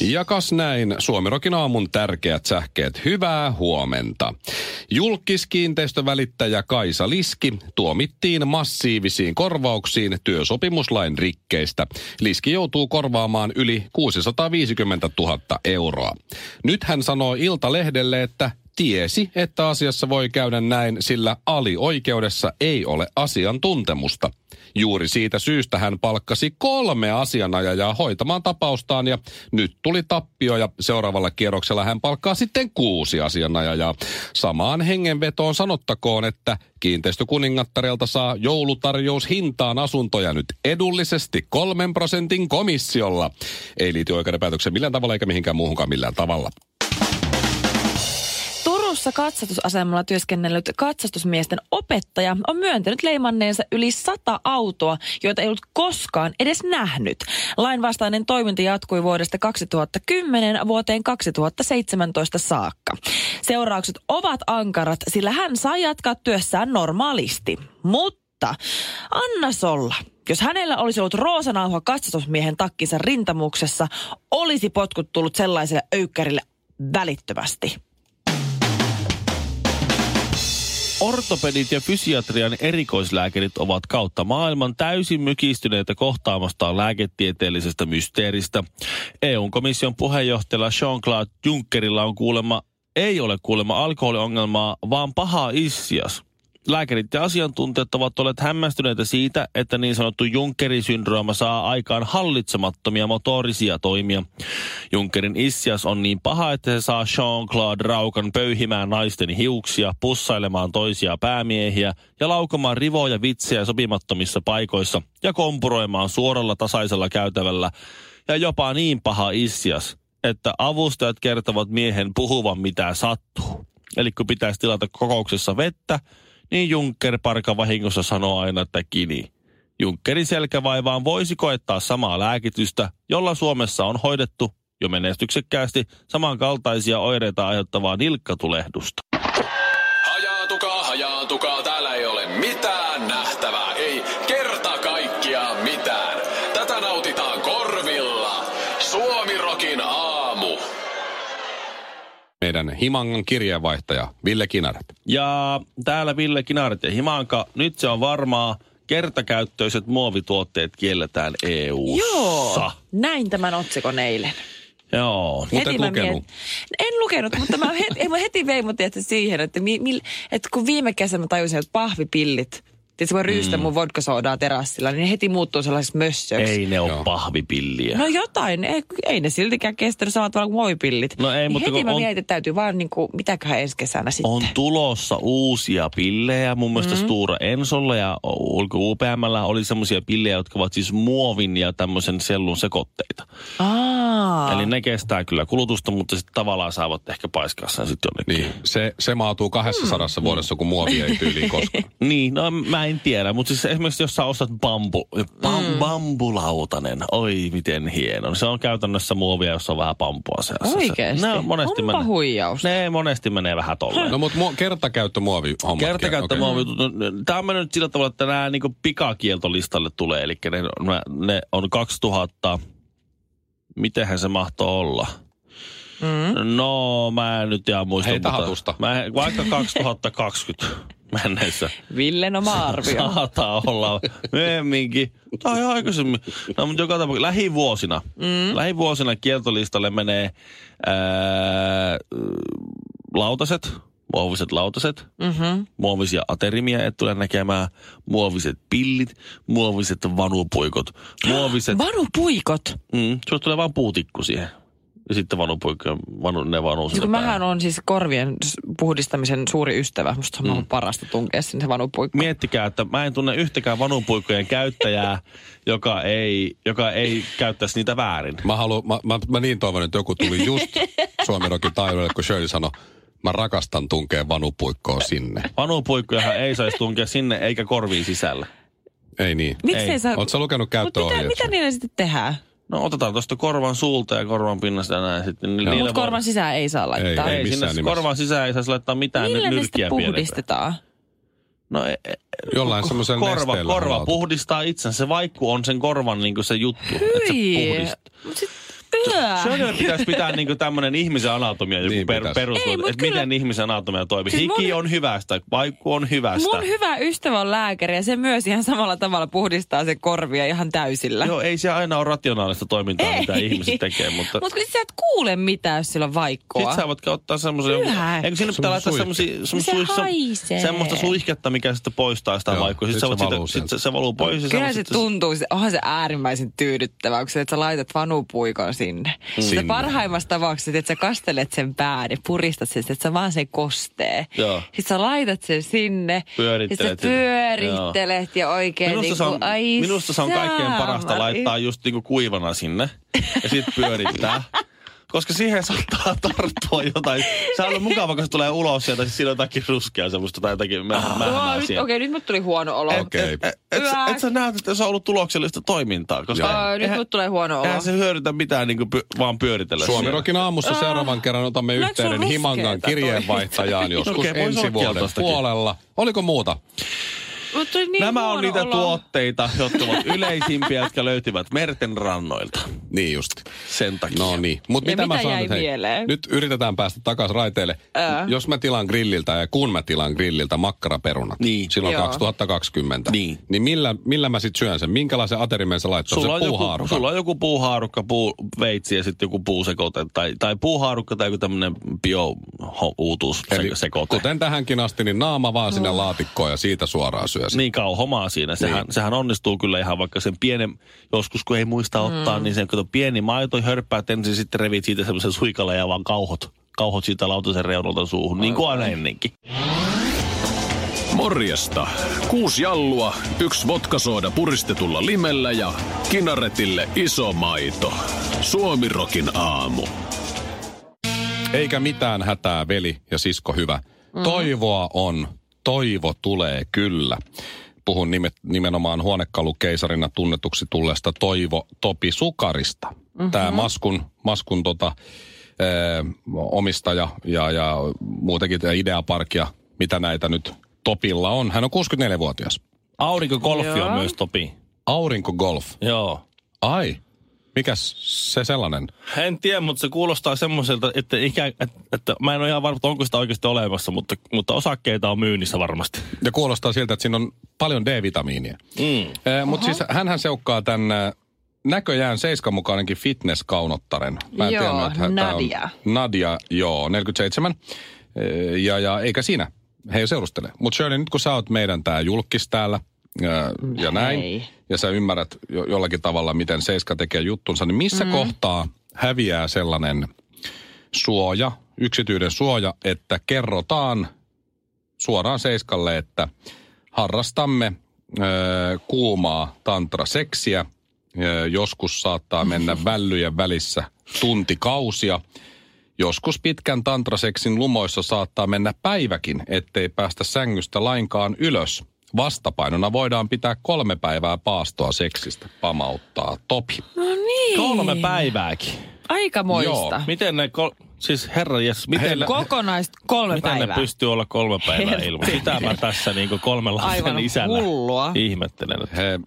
Ja kas näin, Suomirokin aamun tärkeät sähkeet. Hyvää huomenta. Julkkiskiinteistövälittäjä Kaisa Liski tuomittiin massiivisiin korvauksiin työsopimuslain rikkeistä. Liski joutuu korvaamaan yli 650 000 euroa. Nyt hän sanoo Iltalehdelle, että tiesi, että asiassa voi käydä näin, sillä alioikeudessa ei ole asiantuntemusta. Juuri siitä syystä hän palkkasi 3 asianajajaa hoitamaan tapaustaan ja nyt tuli tappio ja seuraavalla kierroksella hän palkkaa sitten 6 asianajajaa. Samaan hengenvetoon sanottakoon, että kiinteistökuningattarelta saa joulutarjous hintaan asuntoja nyt edullisesti 3% komissiolla. Ei liity oikeuden päätökseen millään tavalla eikä mihinkään muuhunkaan millään tavalla. Turussa katsastusasemalla työskennellyt katsastusmiesten opettaja on myöntänyt leimanneensa yli 100 autoa, joita ei ollut koskaan edes nähnyt. Lainvastainen toiminta jatkui vuodesta 2010 vuoteen 2017 saakka. Seuraukset ovat ankarat, sillä hän saa jatkaa työssään normaalisti. Mutta annas olla. Jos hänellä olisi ollut roosanauha katsastusmiehen takkinsa rintamuksessa, olisi potkut tullut sellaiselle öykkärille välittömästi. Ortopedit ja fysiatrian erikoislääkärit ovat kautta maailman täysin mykistyneitä kohtaamastaan lääketieteellisestä mysteeristä. EU:n komission puheenjohtajalla Jean-Claude Junckerilla ei ole kuulemma alkoholiongelmaa, vaan paha issias. Lääkärit ja asiantuntijat ovat olleet hämmästyneitä siitä, että niin sanottu Junckeri-syndrooma saa aikaan hallitsemattomia motorisia toimia. Junckerin issias on niin paha, että se saa Jean-Claude Raukan pöyhimään naisten hiuksia, pussailemaan toisia päämiehiä ja laukomaan rivoja vitsejä sopimattomissa paikoissa ja kompuroimaan suoralla tasaisella käytävällä. Ja jopa niin paha issias, että avustajat kertovat miehen puhuvan mitä sattuu. Eli kun pitäisi tilata kokouksessa vettä, niin Juncker parka vahingossa sanoo aina, että kini. Junckerin selkävaivaan voisi koettaa samaa lääkitystä, jolla Suomessa on hoidettu jo menestyksekkäästi samankaltaisia oireita aiheuttavaa nilkkatulehdusta. Hajaantukaa, hajaantukaa, täällä ei ole mitään nähtävää, ei kerta kaikkiaan mitään. Tätä nautitaan korvilla. Suomirokin aamu. Meidän Himangan kirjeenvaihtaja Ville Kinarit. Ja täällä Ville Kinarit ja Himanka. Nyt se on varmaa. Kertakäyttöiset muovituotteet kielletään EU:ssa. Joo, näin tämän otsikon eilen. Joo, mutta et lukenut. En lukenut, mutta mä heti vein mun tietysti siihen, että kun viime kesänä mä tajusin, että pahvipillit, tietysti kun ryystän mun vodkasoodaa terassilla, niin heti muuttuu sellaisiksi mössöksi. Ei ne ole pahvipilliä. No jotain, ei ne siltikään kestänyt samalla tavalla kuin muovipillit. No ei, niin mutta heti mä mietin, että täytyy vaan niinku, mitäköhän ensi kesänä sitten. On tulossa uusia pillejä, mun mielestä Stora Ensolla ja UPM:llä oli semmoisia pillejä, jotka ovat siis muovin ja tämmöisen sellun sekoitteita. Eli ne kestää kyllä kulutusta, mutta sitten tavallaan saavat ehkä paiskaa sen sitten jonnekin. Niin, se maatuu 200 vuodessa, kun muovi ei tyyliin koskaan. Niin, no mä en tiedä, mutta siis esimerkiksi jos sä ostat bambulautanen, oi miten hieno. Se on käytännössä muovia, jossa on vähän bambua seassa. Oikeesti? Onpa huijausta. Ne monesti menee vähän tolleen. No mutta kertakäyttömuovi hommat. Kertakäyttömuovi. Okay. Tämä on mennyt sillä tavalla, että nämä niin pikakieltolistalle tulee, eli ne on 2000... Mitenhän se mahtoi olla? No, mä en nyt ihan muista. Heitä hatusta. Vaikka 2020 mennessä. Villen oma arvio. Saattaa olla myöhemminkin. Tai aikaisemmin. No, mutta joka tapauksessa lähivuosina. Lähivuosina kieltolistalle menee lautaset, muoviset lautaset, muovisia aterimia et tule näkemään, muoviset pillit, muoviset vanupuikot. Vanupuikot? Sulla tulee vaan puutikku siihen. Ja sitten vanupoikia, ne vaan nousee päälle. Mähän on siis korvien puhdistamisen suuri ystävä. Musta on ollut parasta tunkea sinne se vanupoikka. Miettikää, että mä en tunne yhtäkään vanupoikojen käyttäjää, joka ei käyttäisi niitä väärin. Mä niin toivon, että joku tuli just Suomirokin taidolle, kun Shirley sanoi, mä rakastan tunkea vanupuikkoa sinne. Vanupuikkojahan ei saisi tunkea sinne eikä korviin sisällä. Ei niin. Miksei saa? Ootko sä lukenut käyttöohjeeksi? Mitä niillä sitten tehdään? No otetaan tuosta korvan suulta ja korvan pinnasta ja näin sitten. No, mutta korvan sisään ei saa laittaa. Ei sinne nimessä. Korvan sisään ei saisi laittaa mitään nyrkkiä pienempää. Millä ne puhdistetaan? No jollain semmoisen nesteellä. Korva puhdistaa itsensä. Se vaikku on sen korvan niin kuin se juttu. Hyi! Söljö pitäisi pitää niinku tämmönen ihmisen anatomia, joku niin perusluote, että miten ihmisen anatomia toimii. Siis hiki on hyvästä, vaikku on hyvästä. Mun hyvä ystävä on lääkäri ja se myös ihan samalla tavalla puhdistaa sen korvia ihan täysillä. Joo, ei se aina ole rationaalista toimintaa, ei. Mitä ihmiset tekee, mutta... Mutta kun sä et kuule mitään, jos sillä on vaikkoa. Sitten sä voitkin ottaa semmoisen... Eikö siinä pitää laittaa semmoista suihketta, mikä sitten poistaa sitä vaikkoa. Sitten se valuu pois. Kyllä se tuntuu, onhan se äärimmäisen tyydyttävää, kun sä laitat vanupuikon sinne. Parhaimmassa tapauksessa, että sä kastelet sen pään ja puristat sen, että sä vaan sen kostee. Joo. Sitten sä laitat sen sinne. Pyörittelet. Ja sä pyörittelet ja oikein minusta se on kaikkein parasta laittaa just niinku kuivana sinne ja sit pyörittää. Koska siihen saattaa tarttua jotain. Se on mukava, kun se tulee ulos sieltä, siis siinä on jotakin ruskeaa semmoista tai jotakin mähmää siihen. Okei, nyt mut tuli huono olo. Et sä näet, että se on ollut tuloksellista toimintaa. Koska nyt mut tulee huono olo. Eihän se hyödytä mitään niin kuin vaan pyöritellä. Suomirokin aamussa seuraavan kerran otamme yhteyden Himangan kirjeenvaihtajaan joskus ensi vuoden puolella. Oliko muuta? Niin nämä on niitä tuotteita, jotka ovat yleisimpiä, jotka löytyvät merten rannoilta. Niin just. Sen takia. No niin. Mutta mitä mä sanon, hei, nyt yritetään päästä takaisin raiteille. Jos mä tilaan grilliltä ja kun mä tilaan grilliltä makkaraperunat, niin. Silloin joo. 2020, niin millä mä sit syön sen? Minkälaisen aterimen sä laittaa? Se puuhaarukka. Sulla on joku puuhaarukka, puuveitsi ja sitten joku puusekote. Tai puuhaarukka tai joku tämmönen bio-uutuussekote. Kuten tähänkin asti, niin naama vaan sinne laatikkoon ja siitä suoraan syö. Niin kauhomaa siinä. Sehän onnistuu kyllä ihan vaikka sen pienen, joskus kun ei muista ottaa, niin sen kun pieni maito hörppäät ensin, sitten revit siitä semmoisen suikalla ja vaan kauhot siitä lautasen reunalta suuhun, niin kuin aina ennenkin. Morjesta. 6 jallua, 1 vodkasooda puristetulla limellä ja Kinaretille iso maito. Suomirokin aamu. Eikä mitään hätää, veli ja sisko hyvä. Toivoa on. Toivo tulee kyllä. Puhun nimenomaan huonekalukeisarina tunnetuksi tulleesta Toivo Topi Sukarista. Tämä Maskun omistaja ja muutenkin Ideaparkia, mitä näitä nyt Topilla on. Hän on 64-vuotias. Aurinkogolfi on myös Topi. Aurinkogolf? Joo. Ai, mikäs se sellainen? En tiedä, mutta se kuulostaa semmoiselta, että mä en ole ihan varma, että onko sitä oikeasti olemassa, mutta osakkeita on myynnissä varmasti. Ja kuulostaa siltä, että siinä on paljon D-vitamiinia. Mutta siis hänhän seukkaa tämän näköjään 7 mukainenkin fitnesskaunottaren. Nadia. Nadia, 47. Ja eikä siinä, he seurustele. Mutta Shirley, nyt kun sä oot meidän tää julkis täällä, ja näin. Hei. Ja sä ymmärrät jollakin tavalla, miten Seiska tekee juttunsa, niin missä kohtaa häviää sellainen suoja, yksityinen suoja, että kerrotaan suoraan Seiskalle, että harrastamme kuumaa tantraseksiä. Joskus saattaa mennä vällyjen välissä tuntikausia. Joskus pitkän tantraseksin lumoissa saattaa mennä päiväkin, ettei päästä sängystä lainkaan ylös. Vastapainona voidaan pitää 3 päivää paastoa seksistä, pamauttaa Topi. No niin. 3 päivääkin. Aikamoista. Joo. Miten ne, siis herra jes, miten kokonaiset 3 päivää. Miten ne pystyy olla 3 päivää ilman? Mitä mä tässä niinku 3 lapsen isänä hullua. Ihmettelen.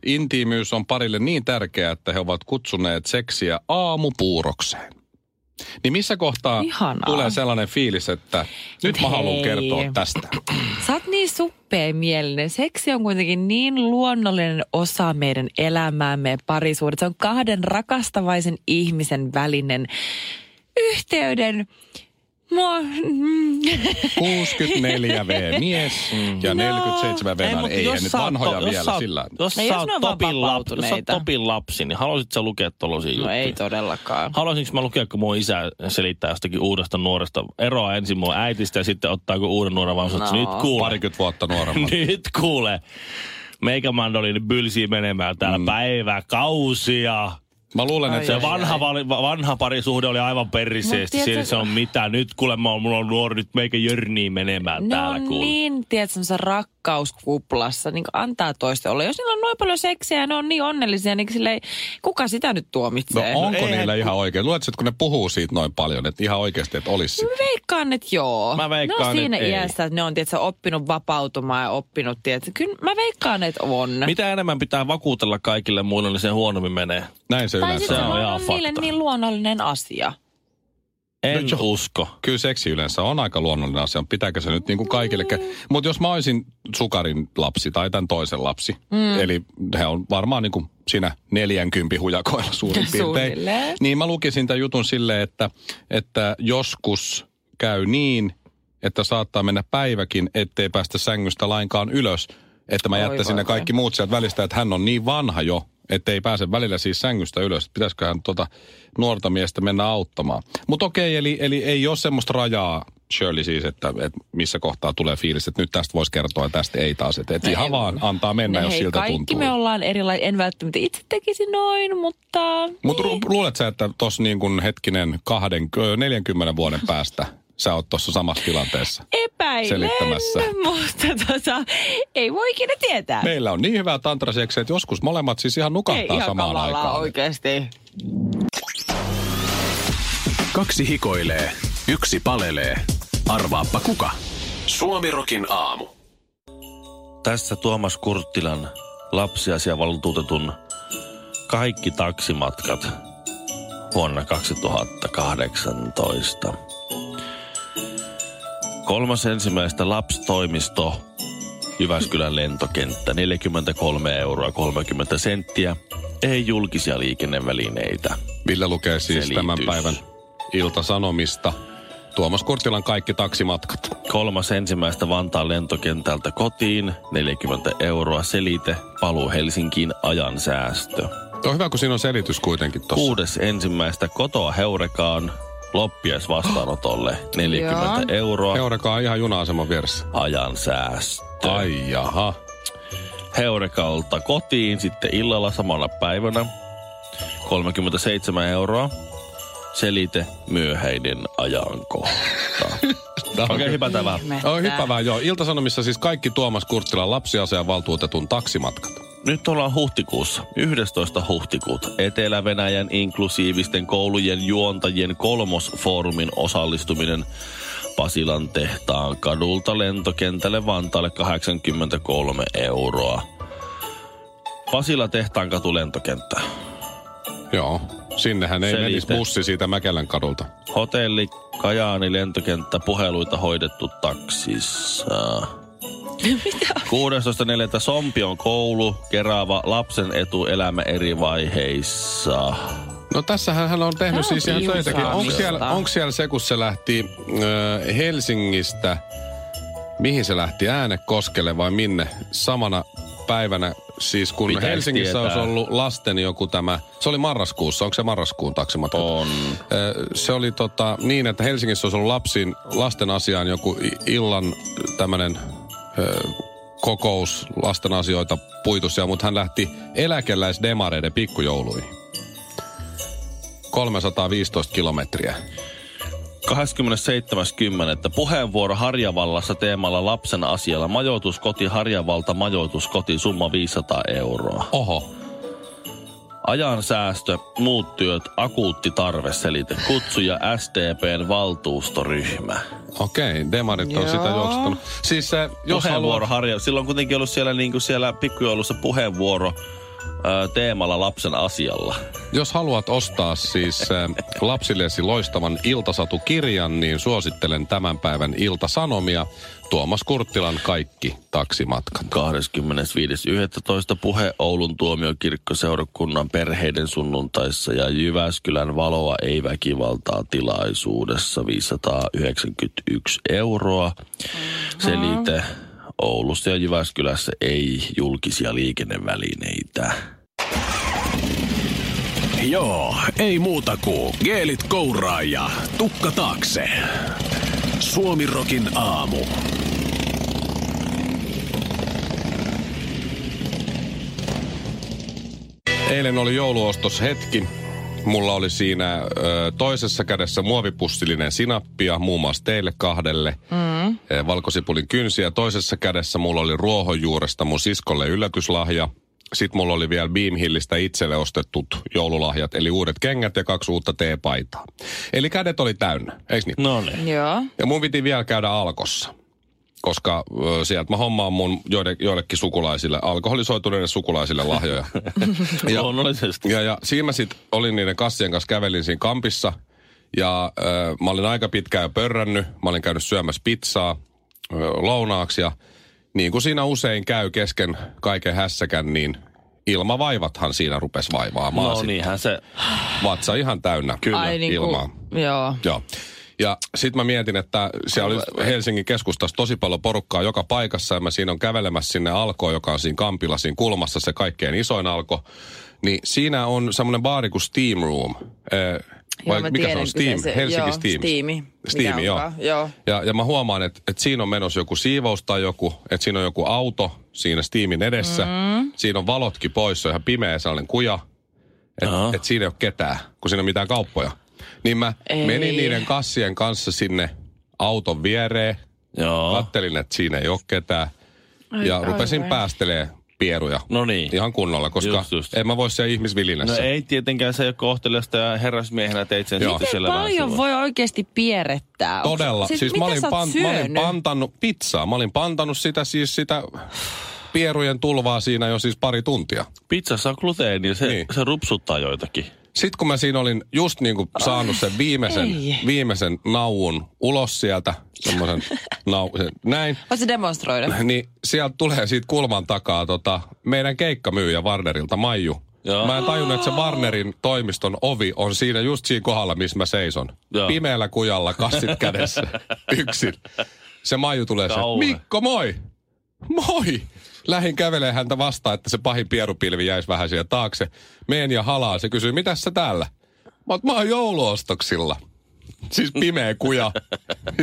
Intiimiys on parille niin tärkeää, että he ovat kutsuneet seksiä aamupuurokseen. Niin missä kohtaa ihanaa. Tulee sellainen fiilis, että nyt mä haluan kertoa tästä? Sä oot niin suppeamielinen. Seksi on kuitenkin niin luonnollinen osa meidän elämäämme ja parisuudet. Se on 2 rakastavaisen ihmisen välinen yhteyden 64V mies ja 47V ei nyt vanhoja vielä sillä. Jos sä oot Topin lapsi, niin haluaisit sä lukea tollaisia juttuja? No ei todellakaan. Haluaisinko mä lukea, kun mun isä selittää jostakin uudesta nuoresta eroa ensin mun äitistä ja sitten ottaako uuden nuoren vaan no. Nyt kuule. 20 vuotta nuoremmat. Nyt kuule. Meikäman oli bylsiä menemään täällä päiväkausia. Mä luulen, että se vanha parisuhde oli aivan perisesti. Siinä se on mitä. Nyt kuulemma mulla on nuori, nyt meikä jörniä menemään täällä kuulemma. Niin, tiedät semmoisessa rakkauskuplassa, niin antaa toista olla. Jos niillä on noin paljon seksiä ja ne on niin onnellisia, niin silleen, kuka sitä nyt tuomitsee? No onko niillä ihan oikein? Luuletko, kun ne puhuu siitä noin paljon, että ihan oikeasti, että olisi sitä? Mä veikkaan, että joo. Mä veikkaan, että ei. Ne on siinä iässä, että ne on tiedätkö, oppinut vapautumaan ja oppinut, tiedätkö. Kyllä mä veikkaan, että on. Mitä enemmän pitää vakuutella kaikille muille, niin sen huonommin menee. Näin se yleensä. Tai sitten se on niille niin luonnollinen asia. En usko. Kyllä seksi yleensä on aika luonnollinen asia. Pitääkö se nyt niin kuin kaikille? Mutta jos mä olisin Sukarin lapsi tai tämän toisen lapsi, eli he on varmaan niin kuin siinä 40 hujakoilla suurin piirtein. Niin mä lukisin tämän jutun silleen, että joskus käy niin, että saattaa mennä päiväkin, ettei päästä sängystä lainkaan ylös. Että mä jättäisin ne kaikki muut sieltä välistä, että hän on niin vanha jo. Että ei pääse välillä siis sängystä ylös. Pitäisiköhän tuota nuorta miestä mennä auttamaan. Mutta okei, eli ei ole semmoista rajaa, Shirley siis, että missä kohtaa tulee fiilis, että nyt tästä voisi kertoa ja tästä ei taas. Että ihan vaan antaa mennä, jos siltä kaikki tuntuu. Kaikki me ollaan erilaisia. En välttämättä itse tekisi noin, mutta... Mutta luulet sä, että tuossa niin kuin hetkinen 40 vuoden päästä... Sä oot tuossa samassa tilanteessa. Epäilen, selittämässä. Mutta ei voi ikinä tietää. Meillä on niin hyvää tantraseksiä, että joskus molemmat siis ihan nukahtaa ihan samaan aikaan. Ei ihan oikeasti. Kaksi hikoilee, yksi palelee. Arvaappa kuka? Suomirokin aamu. Tässä Tuomas Kurttilan lapsiasiavaltuutetun kaikki taksimatkat vuonna 2018. 3.1. lapsitoimisto, Jyväskylän lentokenttä, 43,30 €. Ei julkisia liikennevälineitä. Ville lukee siis tämän päivän Ilta-Sanomista. Tuomas Kurttilan kaikki taksimatkat. 3.1. Vantaan lentokentältä kotiin, 40 €. Selite, paluu Helsinkiin, ajansäästö. On hyvä, kun siinä on selitys kuitenkin tossa. 6.1. kotoa Heurekaan. Loppiais vastaanotolle 40 €. Heureka on ihan juna-aseman vieressä. Ajan säästö. Ai jaha. Heurekalta kotiin sitten illalla samana päivänä 37 €. Selite myöhäinen ajankohta. Okei, hypätään vähän. Hypävää, joo. Ilta-Sanomissa siis kaikki Tuomas Kurttilan lapsiasiavaltuutetun taksimatkat. Nyt ollaan huhtikuussa, 11. huhtikuuta, Etelä-Venäjän inklusiivisten koulujen juontajien 3. foorumin osallistuminen Pasilan tehtaan kadulta lentokentälle Vantaalle 83 €. Pasila tehtaan katu lentokenttä. Joo, sinnehän ei menisi bussi siitä Mäkelän kadulta. Hotelli, Kajaani, lentokenttä, puheluita hoidettu taksissa. 16.4. Sompion koulu, Kerava, lapsen etu, elämä eri vaiheissa. No tässähän hän on tehnyt siis ihan töitäkin. Onko siellä se, kun se lähti Helsingistä, mihin se lähti, Äänekoskelle vai minne, samana päivänä? Siis kun pitäis Helsingissä tietää. Olisi ollut lasten joku tämä, se oli marraskuussa, onko se marraskuun taksimatka? On. Se oli niin, että Helsingissä olisi ollut lasten asiaan joku illan tämmöinen... kokous, lasten asioita, puitusia, mutta hän lähti eläkeläisdemareiden pikkujouluihin. 315 kilometriä. 27.10. Puheenvuoro Harjavallassa teemalla lapsen asialla. Majoituskoti Harjavalta, majoituskoti, summa 500 €. Oho. Ajansäästö, muut työt, akuutti tarve, selite. Kutsuja SDPn valtuustoryhmä. Okei, demarit on sitä juoksettanut. Siis se, jos puheenvuoro haluat... Sillä on kuitenkin ollut siellä, niin kuin siellä pikkujoulussa puheenvuoro teemalla lapsen asialla. Jos haluat ostaa siis lapsillesi loistavan iltasatukirjan, niin suosittelen tämän päivän Ilta-Sanomia. Tuomas Kurttilan kaikki taksimatkat. 25.11. puhe Oulun tuomiokirkkoseurakunnan perheiden sunnuntaissa ja Jyväskylän valoa ei väkivaltaa tilaisuudessa 591 €. Selite Oulussa ja Jyväskylässä ei julkisia liikennevälineitä. Joo, ei muuta kuin geelit kouraa ja tukka taakse. Suomirokin aamu. Eilen oli jouluostoshetki. Mulla oli siinä toisessa kädessä muovipussillinen sinappia, muun muassa teille kahdelle, valkosipulin kynsiä. Toisessa kädessä mulla oli ruohonjuuresta mun siskolle yllätyslahja. Sitten mulla oli vielä Beam Hillistä itselle ostetut joululahjat, eli uudet kengät ja 2 uutta teepaitaa. Eli kädet oli täynnä, eikö niin? No niin. Joo. Ja mun piti vielä käydä Alkossa, koska sieltä mä hommaan mun joillekin sukulaisille, alkoholisoituneille sukulaisille lahjoja. Luonnollisesti. Ja siinä mä sit olin niiden kassien kanssa, kävelin siinä kampissa, ja mä olin aika pitkään jo pörrännyt, mä olin käynyt syömässä pizzaa lounaaksi, ja niin kuin siinä usein käy kesken kaiken hässäkän, niin ilmavaivathan siinä rupesi vaivaamaan. No niinhän se. Vatsa ihan täynnä. Kyllä. Ai, niin ilmaa. Joo. Ja sit mä mietin, että siellä oli Helsingin keskustassa tosi paljon porukkaa joka paikassa, ja mä siinä on kävelemässä sinne Alkoon, joka on siinä Kampilla, siinä kulmassa, se kaikkein isoin Alko. Niin siinä on semmoinen baari kuin Steam Room. Mikä se on? Steam? Helsinki Steam. Steam. Ja mä huomaan, että siinä on menossa joku siivous tai joku, että siinä on joku auto siinä Steamin edessä. Mm. Siinä on valotkin pois, se on ihan pimeä sellainen kuja. Että siinä ei ole ketään, kun siinä on mitään kauppoja. Niin mä menin niiden kassien kanssa sinne auton viereen. Joo. Kattelin, että siinä ei ole ketään. Ja rupesin päästelemään pieruja. No niin. Ihan kunnolla, koska just. En mä voi siellä ihmisvilinässä. No ei tietenkään, se ei ole kohteliasta ja herrasmiehenä teit sen sitten siellä vähän. Miten paljon voi oikeasti pierrettää? Todella. Siis mä olin pantannut pizzaa. Mä olin pantannut sitä pierujen tulvaa siinä jo siis pari tuntia. Pizzassa on gluteenia, se rupsuttaa joitakin. Sitten kun mä siinä olin just niin kuin saanut sen viimeisen nauun ulos sieltä, semmoisen näin. Voisi demonstroida. Niin sieltä tulee siitä kulman takaa meidän keikkamyyjä Varnerilta, Maiju. Joo. Mä en tajunnut, että se Varnerin toimiston ovi on siinä just siinä kohdalla, missä mä seison. Joo. Pimeällä kujalla, kassit kädessä, yksin. Se Maiju tulee Mikko, moi! Moi! Lähin kävelee häntä vastaan, että se pahin pierupilvi jäisi vähän siihen taakse. Meen ja halaa. Se kysyy, mitäs sä täällä? Mä oon jouluostoksilla. Siis pimeä kuja.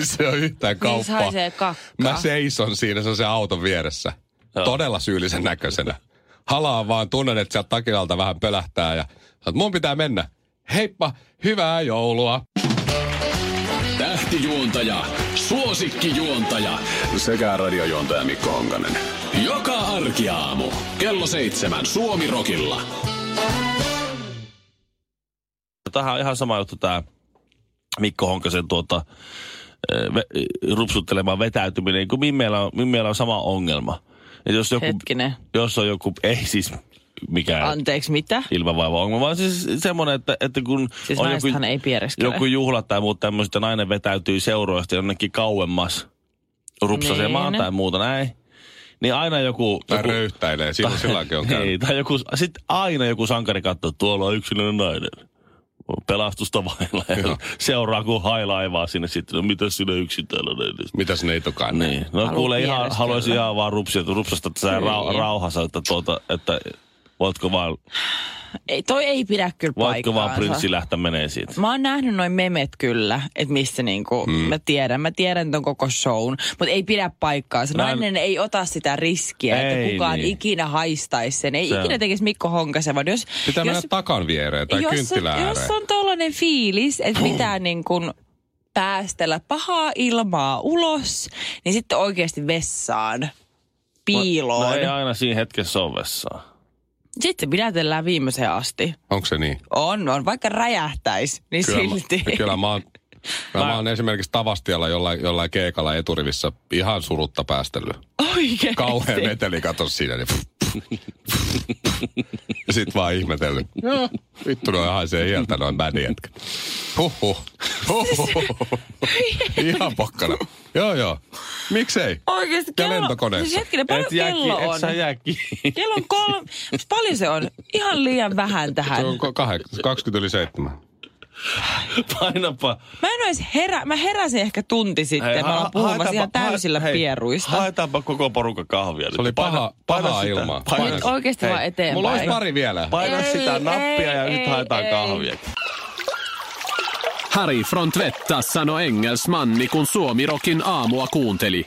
Se on yhtään kauppaa. Mä seison siinä, se on se auton vieressä. Todella syyllisen näköisenä. Halaa vaan, tunnen, että sieltä takilalta vähän pölähtää. Ja mun pitää mennä. Heippa, hyvää joulua. Tähtijuontaja, suosikkijuontaja sekä radiojuontaja Mikko Honkanen. Joka arkiaamu kello 7 Suomi-rokilla. Tähän on ihan sama juttu tämä Mikko Honkasen rupsuttelemaan vetäytyminen, kun meillä on sama ongelma. Et jos joku, jos on joku, ei siis mikään. Anteeksi, mitä? Ilmavaiva ongelma, vaan siis semmoinen, että kun siis on joku juhla tai muuta tämmöistä, ja nainen vetäytyy seuroista jonnekin kauemmas rupsasemaan tai muuta näin. Niin aina joku... Tai röyhtäilee, silloinkin on käynyt. Ei, tai joku, sitten aina joku sankari katsoo, tuolla on yksilöinen nainen. Pelastusta vailla. Ja seuraa kun hailaivaa sinne sitten. No mitäs sinä yksin täällä on edes? Mitäs ne ei tokaan? Niin. No kuule, haluaisin ihan vaan rupsasta tässä rauhassa, että voitko vaan... Ei, toi ei pidä kyllä paikkaansa. Voitko vaan prinssi lähteä menee siitä? Mä oon nähnyt noin memet kyllä, että missä niinku, mä tiedän ton koko shown, mutta ei pidä paikkaansa. Nainen ei ota sitä riskiä, ei, että kukaan ikinä haistaisi sen, ei se ikinä tekisi Mikko Honkasen, vaan jos... Pitää mennä takan viereen tai kynttilä ääreen. Jos on tollainen fiilis, että pitää niinku päästellä pahaa ilmaa ulos, niin sitten oikeasti vessaan, piiloon. No ei aina siinä hetkessä ole vessaan. Sitten pidätellään viimeiseen asti. Onko se niin? On. Vaikka räjähtäisi, niin kyllä silti. Kyllä mä oon esimerkiksi Tavastiella jollain keikalla eturivissä ihan surutta päästellyt. Oikeesti? Kauhea meteli, katso siinä. Niin. Ja sit vaan ihmetellyt. Joo, vittu noin haisee hieltä noin bändijätkä. Ihan pokkana. Joo. Miksei? Oikeesti kello... Ja lentokoneessa. Siis hetkinen, paljon kello on? Et sä jää kiinni. Kello on 3... Paljon se on? Ihan liian vähän tähän. Se on 6:20 yli 7. Painapa. Mä en edes mä heräsin ehkä tunti sitten. Hei, mä oon puhumassa ihan täysillä pieruista. Haetaanpa koko porukka kahvia. Se oli paha ilmaa. Nyt oikeesti vaan eteenpäin. Mulla olisi pari vielä. Paina sitä nappia ja nyt haetaan kahvia. Harry Frontvetti sanoi engelsmanni, kun Suomirokin aamua kuunteli.